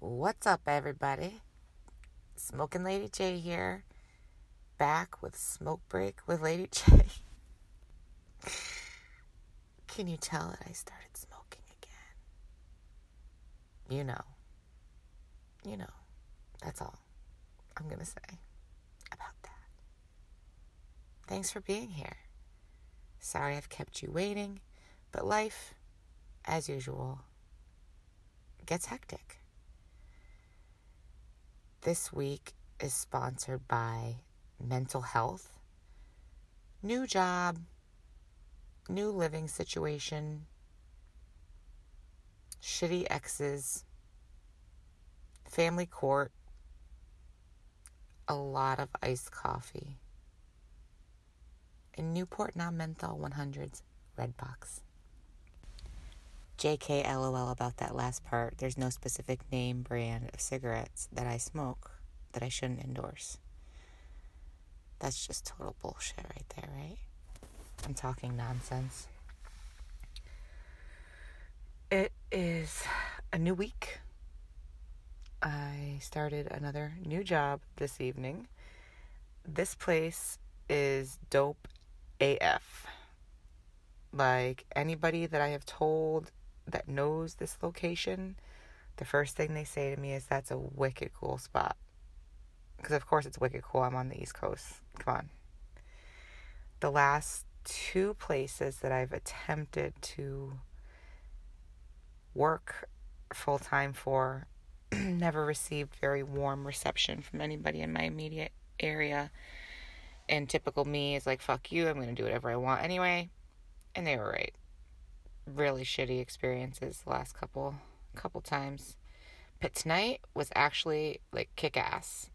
What's up, everybody? Smoking Lady J here, back with Smoke Break with Lady J. Can you tell that I started smoking again? You know, that's all I'm gonna say about that. Thanks for being here. Sorry I've kept you waiting, but life, as usual, gets hectic. This week is sponsored by mental health, new job, new living situation, shitty exes, family court, a lot of iced coffee. In Newport non-menthol 100s, red box. JK LOL about that last part. There's no specific name brand of cigarettes that I smoke that I shouldn't endorse. That's just total bullshit right there, right? I'm talking nonsense. It is a new week. I started another new job this evening. This place is dope AF. Like, anybody that I have told that knows this location, the first thing they say to me is, that's a wicked cool spot. Because of course it's wicked cool. I'm on the East Coast. Come on. The last two places that I've attempted to work full time for never received very warm reception from anybody in my immediate area. And typical me is like, fuck you, I'm going to do whatever I want anyway. And they were right. Really shitty experiences the last couple times. But tonight was actually, like, kick-ass.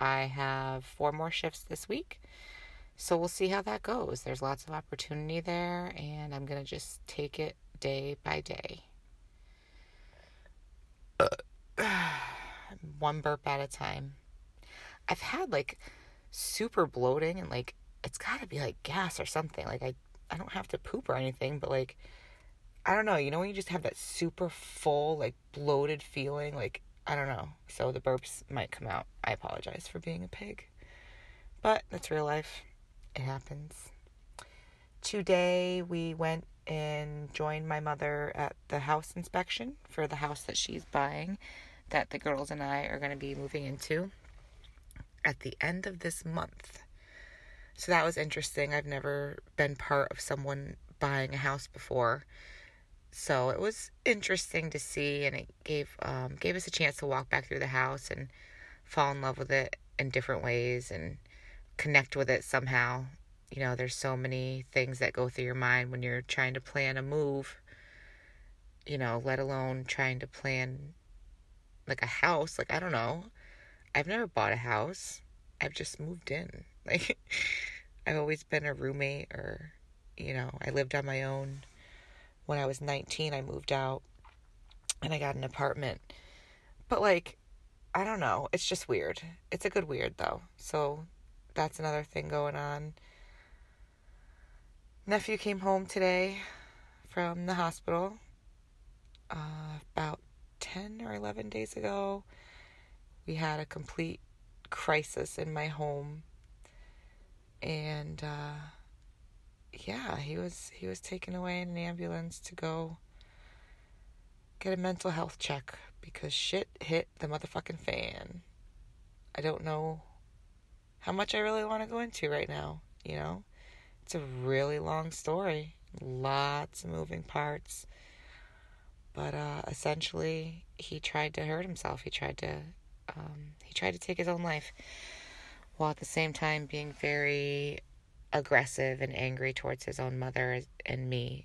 I have 4 more shifts this week. So we'll see how that goes. There's lots of opportunity there, and I'm going to just take it day by day. One burp at a time. I've had, like, super bloating, and like it's gotta be like gas or something. Like I don't have to poop or anything, but like I don't know, you know when you just have that super full, like, bloated feeling, like I don't know. So the burps might come out. I apologize for being a pig, but that's real life. It happens. Today we went and joined my mother at the house inspection for the house that she's buying, that the girls and I are going to be moving into at the end of this month. So that was interesting. I've never been part of someone buying a house before. So it was interesting to see, and it gave us a chance to walk back through the house and fall in love with it in different ways and connect with it somehow. You know, there's so many things that go through your mind when you're trying to plan a move, you know, let alone trying to plan like a house. Like, I don't know. I've never bought a house. I've just moved in. Like, I've always been a roommate, or, you know, I lived on my own. When I was 19, I moved out and I got an apartment. But, like, I don't know. It's just weird. It's a good weird, though. So that's another thing going on. Nephew came home today from the hospital about 10 or 11 days ago. We had a complete crisis in my home, and he was taken away in an ambulance to go get a mental health check because shit hit the motherfucking fan. I don't know how much I really want to go into right now, you know? It's a really long story, lots of moving parts, but essentially he tried to hurt himself. He tried to take his own life while at the same time being very aggressive and angry towards his own mother and me.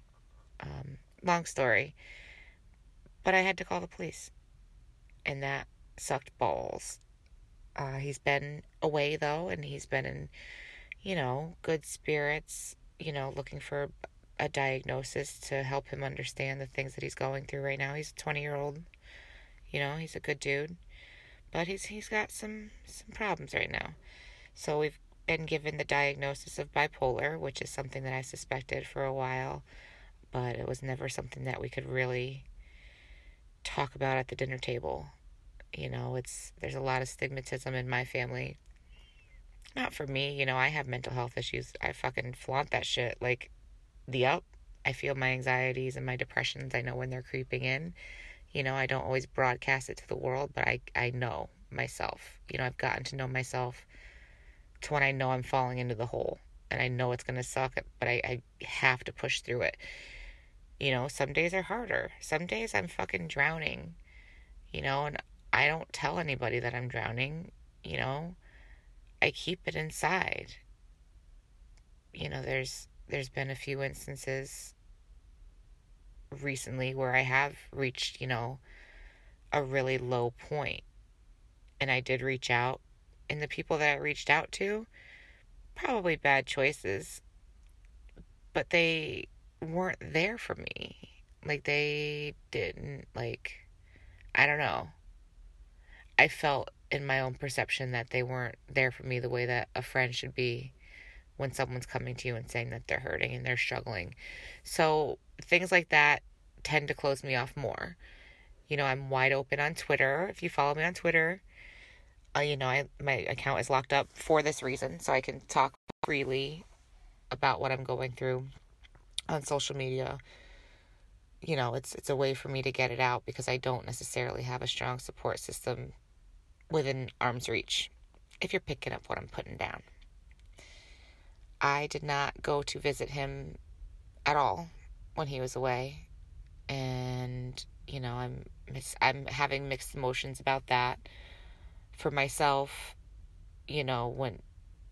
Long story. But I had to call the police. And that sucked balls. He's been away, though, and he's been in, you know, good spirits, you know, looking for a diagnosis to help him understand the things that he's going through right now. He's a 20-year-old. You know, he's a good dude. But he's got some problems right now. So we've and given the diagnosis of bipolar, which is something that I suspected for a while, but it was never something that we could really talk about at the dinner table. You know, there's a lot of stigmatism in my family. Not for me, you know, I have mental health issues. I fucking flaunt that shit. Like, I feel my anxieties and my depressions. I know when they're creeping in. You know, I don't always broadcast it to the world, but I know myself. You know, I've gotten to know myself to when I know I'm falling into the hole. And I know it's going to suck, but I have to push through it. You know, some days are harder. Some days I'm fucking drowning. You know, and I don't tell anybody that I'm drowning. You know, I keep it inside. You know, there's been a few instances recently where I have reached, you know, a really low point. And I did reach out. And the people that I reached out to, probably bad choices, but they weren't there for me. Like, they didn't, like, I don't know. I felt in my own perception that they weren't there for me the way that a friend should be when someone's coming to you and saying that they're hurting and they're struggling. So things like that tend to close me off more. You know, I'm wide open on Twitter. If you follow me on Twitter, you know, my account is locked up for this reason, so I can talk freely about what I'm going through on social media. You know, it's a way for me to get it out because I don't necessarily have a strong support system within arm's reach, if you're picking up what I'm putting down. I did not go to visit him at all when he was away. And, you know, I'm having mixed emotions about that. For myself, you know, when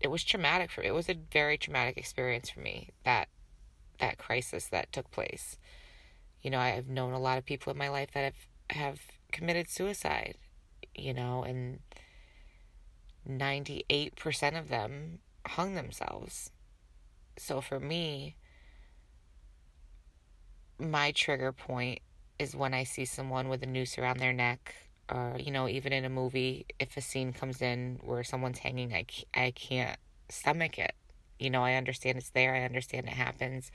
it was traumatic for me, it was a very traumatic experience for me, that crisis that took place. You know, I've known a lot of people in my life that have committed suicide, you know, and 98% of them hung themselves. So for me, my trigger point is when I see someone with a noose around their neck, or, you know, even in a movie, if a scene comes in where someone's hanging, I can't stomach it. You know, I understand it's there. I understand it happens,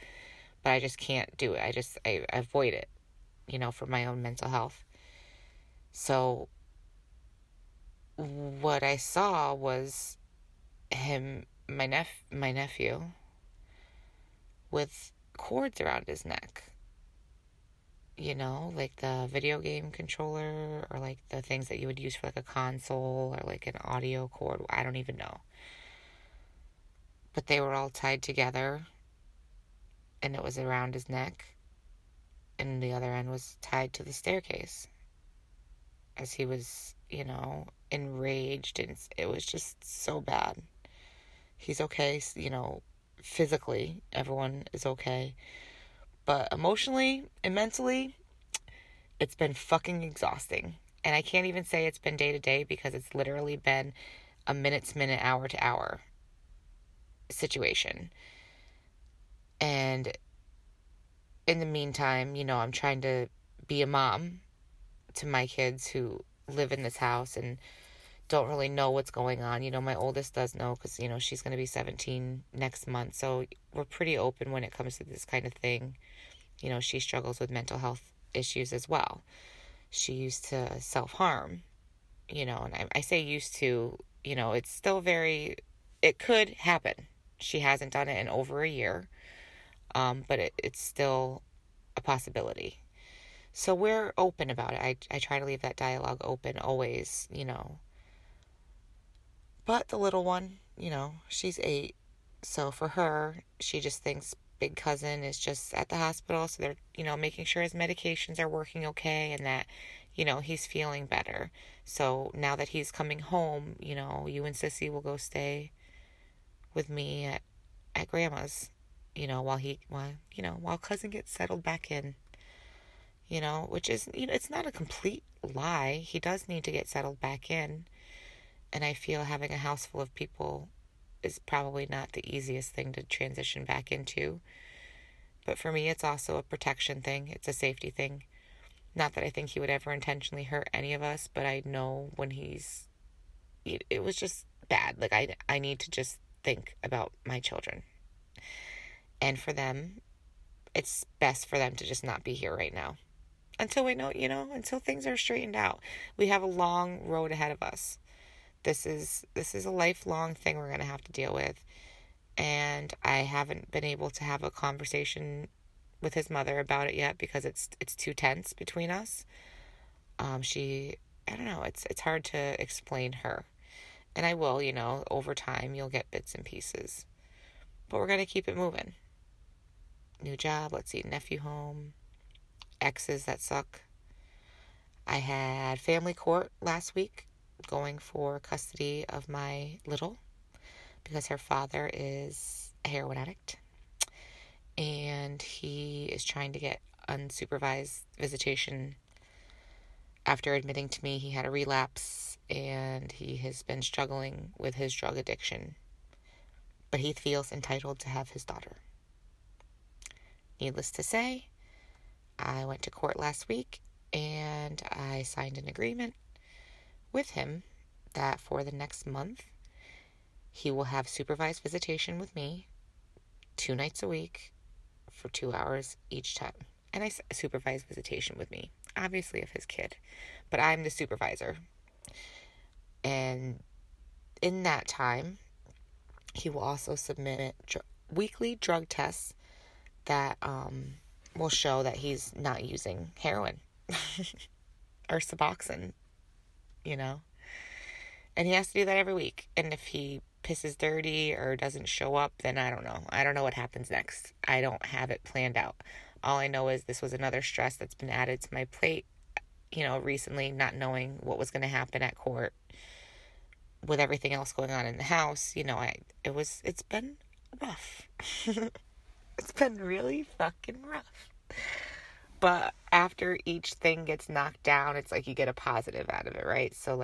but I just can't do it. I avoid it, you know, for my own mental health. So what I saw was him, my nephew, with cords around his neck. You know, like the video game controller, or like the things that you would use for like a console, or like an audio cord. I don't even know. But they were all tied together, and it was around his neck, and the other end was tied to the staircase as he was, you know, enraged, and it was just so bad. He's okay, you know, physically, everyone is okay. But emotionally and mentally, it's been fucking exhausting. And I can't even say it's been day to day, because it's literally been a minute, hour to hour situation. And in the meantime, you know, I'm trying to be a mom to my kids who live in this house and don't really know what's going on. You know, my oldest does know, because, you know, she's going to be 17 next month. So we're pretty open when it comes to this kind of thing. You know, she struggles with mental health issues as well. She used to self-harm, you know, and I say used to, you know, it's still it could happen. She hasn't done it in over a year, but it's still a possibility. So we're open about it. I try to leave that dialogue open always, you know. But the little one, you know, she's 8. So for her, she just thinks big cousin is just at the hospital. So they're, you know, making sure his medications are working okay and that, you know, he's feeling better. So now that he's coming home, you know, you and Sissy will go stay with me at Grandma's, you know, while cousin gets settled back in, you know, which is, you know, it's not a complete lie. He does need to get settled back in. And I feel having a house full of people is probably not the easiest thing to transition back into. But for me, it's also a protection thing. It's a safety thing. Not that I think he would ever intentionally hurt any of us, but I know when it was just bad. Like, I need to just think about my children. And for them, it's best for them to just not be here right now. Until we know, until things are straightened out. We have a long road ahead of us. This is a lifelong thing we're going to have to deal with. And I haven't been able to have a conversation with his mother about it yet because it's too tense between us. I don't know, it's hard to explain her. And I will, over time you'll get bits and pieces. But we're going to keep it moving. New job, let's see, nephew home, exes that suck. I had family court last week going for custody of my little because her father is a heroin addict and he is trying to get unsupervised visitation. After admitting to me he had a relapse and he has been struggling with his drug addiction, but he feels entitled to have his daughter. Needless to say, I went to court last week and I signed an agreement with him that for the next month, he will have supervised visitation with me 2 nights a week for 2 hours each time. And I supervise visitation with me, obviously of his kid, but I'm the supervisor. And in that time, he will also submit weekly drug tests that will show that he's not using heroin or Suboxone, And he has to do that every week. And if he pisses dirty or doesn't show up, then I don't know. I don't know what happens next. I don't have it planned out. All I know is this was another stress that's been added to my plate, recently, not knowing what was going to happen at court. With everything else going on in the house, it's been rough. It's been really fucking rough. But after each thing gets knocked down, it's like you get a positive out of it, right? So,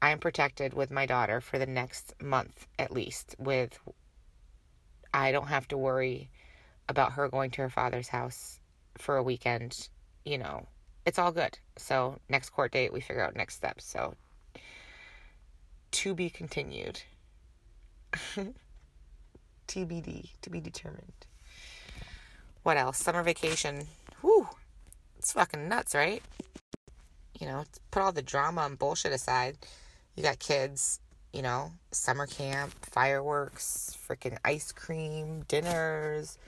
I'm protected with my daughter for the next month, at least. I don't have to worry about her going to her father's house for a weekend. It's all good. So, next court date, we figure out next steps. So, to be continued. TBD, to be determined. What else? Summer vacation. Whew. It's fucking nuts, right? Put all the drama and bullshit aside. You got kids, summer camp, fireworks, freaking ice cream, dinners,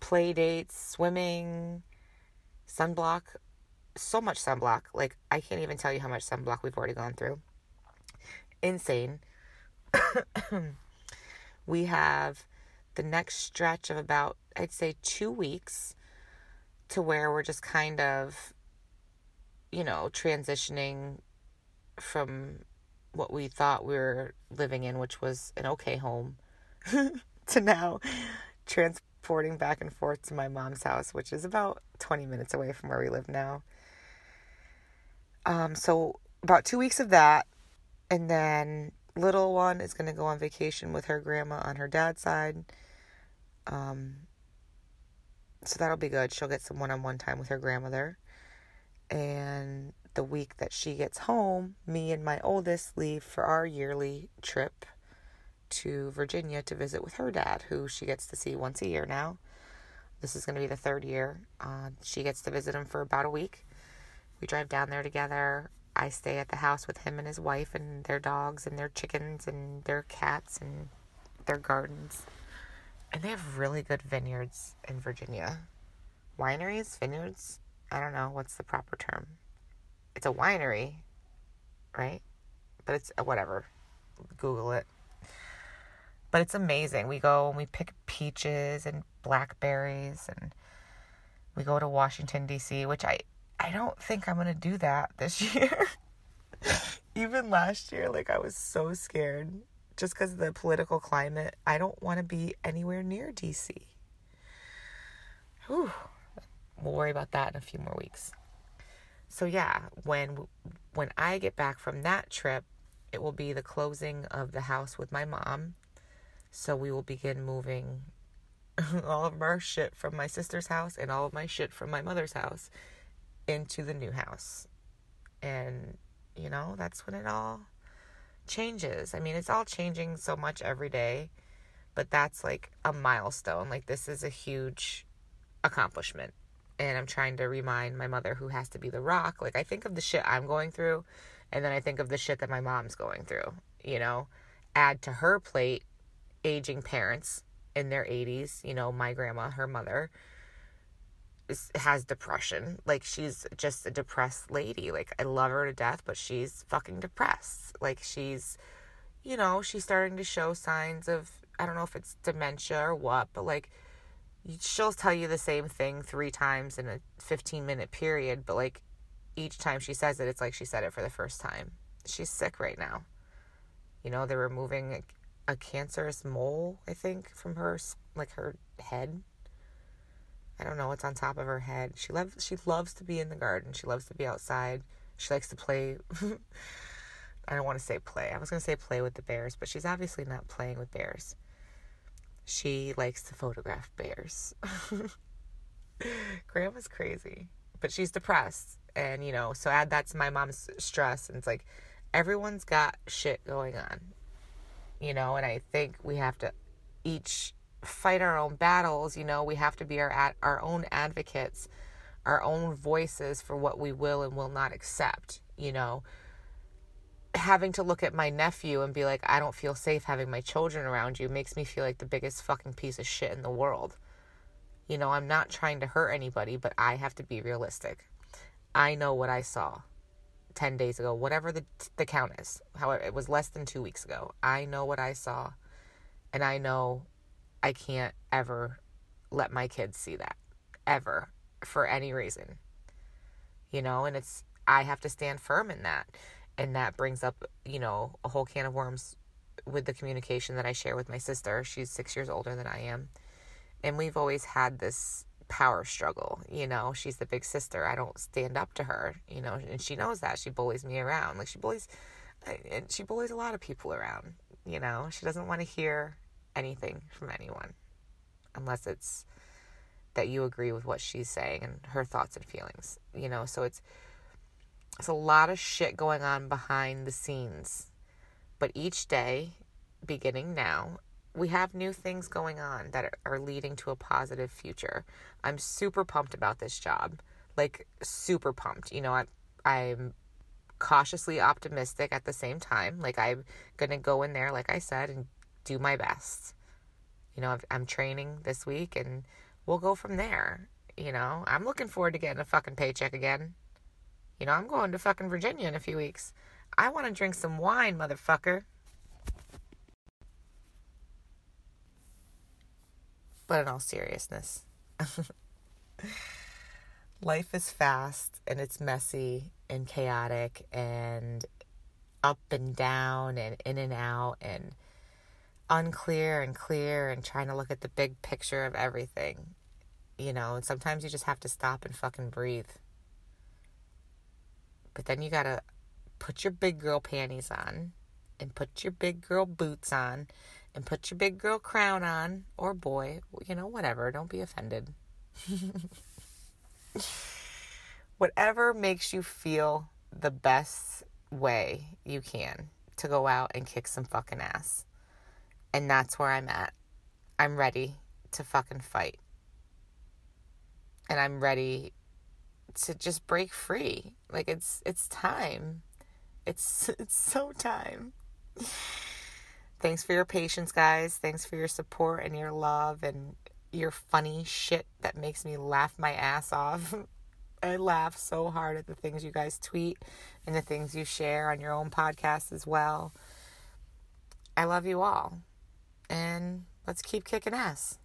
play dates, swimming, sunblock. So much sunblock. I can't even tell you how much sunblock we've already gone through. Insane. We have the next stretch of about, I'd say, 2 weeks to where we're just kind of, transitioning from what we thought we were living in, which was an okay home, to now transporting back and forth to my mom's house, which is about 20 minutes away from where we live now. So about 2 weeks of that, and then little one is going to go on vacation with her grandma on her dad's side. So that'll be good. She'll get some one-on-one time with her grandmother. And the week that she gets home, me and my oldest leave for our yearly trip to Virginia to visit with her dad, who she gets to see once a year now. This is going to be the 3rd year. She gets to visit him for about a week. We drive down there together. I stay at the house with him and his wife and their dogs and their chickens and their cats and their gardens. And they have really good vineyards in Virginia. Wineries? Vineyards? I don't know. What's the proper term? It's a winery, right? But it's whatever. Google it. But it's amazing. We go and we pick peaches and blackberries and we go to Washington, D.C., which I don't think I'm going to do that this year. Even last year, I was so scared just because of the political climate. I don't want to be anywhere near D.C. Whew. We'll worry about that in a few more weeks. So yeah, when I get back from that trip, it will be the closing of the house with my mom. So we will begin moving all of our shit from my sister's house and all of my shit from my mother's house into the new house. And that's when it all changes. I mean, it's all changing so much every day. but that's like a milestone. Like, this is a huge accomplishment. And I'm trying to remind my mother, who has to be the rock. Like, I think of the shit I'm going through, and then I think of the shit that my mom's going through, you know, add to her plate, aging parents in their 80s, you know, my grandma, her mother has depression. Like, she's just a depressed lady. Like, I love her to death, but she's fucking depressed. Like, she's, you know, she's starting to show signs of, I don't know if it's dementia or what, but like, she'll tell you the same thing 3 times in a 15-minute period, but like, each time she says it, it's like she said it for the first time. She's sick right now. You know, they're removing a cancerous mole, I think, from her, like, her head. I don't know what's on top of her head. She loves to be in the garden. She loves to be outside. She likes to play. I don't want to say play. I was going to say play with the bears, but she's obviously not playing with bears. She likes to photograph bears. Grandma's crazy, but she's depressed. And, you know, so add that to my mom's stress. And it's like, everyone's got shit going on, you know, and I think we have to each fight our own battles. You know, we have to be our own advocates, our own voices for what we will and will not accept, you know. Having to look at my nephew and be like, I don't feel safe having my children around you, makes me feel like the biggest fucking piece of shit in the world. You know, I'm not trying to hurt anybody, but I have to be realistic. I know what I saw 10 days ago, whatever the count is. However, it was less than 2 weeks ago. I know what I saw, and I know I can't ever let my kids see that, ever, for any reason. You know, and it's, I have to stand firm in that. And that brings up, you know, a whole can of worms with the communication that I share with my sister. She's 6 years older than I am. And we've always had this power struggle, you know. She's the big sister. I don't stand up to her, you know. And she knows that. She bullies me around. Like, she bullies a lot of people around, you know. She doesn't want to hear anything from anyone unless it's that you agree with what she's saying and her thoughts and feelings, you know. So it's a lot of shit going on behind the scenes. But each day, beginning now, we have new things going on that are leading to a positive future. I'm super pumped about this job. Like, super pumped. You know, I'm cautiously optimistic at the same time. Like, I'm going to go in there, like I said, and do my best. You know, I'm training this week, and we'll go from there. You know, I'm looking forward to getting a fucking paycheck again. You know, I'm going to fucking Virginia in a few weeks. I want to drink some wine, motherfucker. But in all seriousness, life is fast, and it's messy and chaotic and up and down and in and out and unclear and clear and trying to look at the big picture of everything. You know, and sometimes you just have to stop and fucking breathe. But then you gotta put your big girl panties on, and put your big girl boots on, and put your big girl crown on, or boy, you know, whatever. Don't be offended. Whatever makes you feel the best way you can to go out and kick some fucking ass. And that's where I'm at. I'm ready to fucking fight. And I'm ready to just break free. Like, it's time. It's so time. Thanks for your patience, guys. Thanks for your support and your love and your funny shit that makes me laugh my ass off. I laugh so hard at the things you guys tweet and the things you share on your own podcast as well. I love you all. And let's keep kicking ass.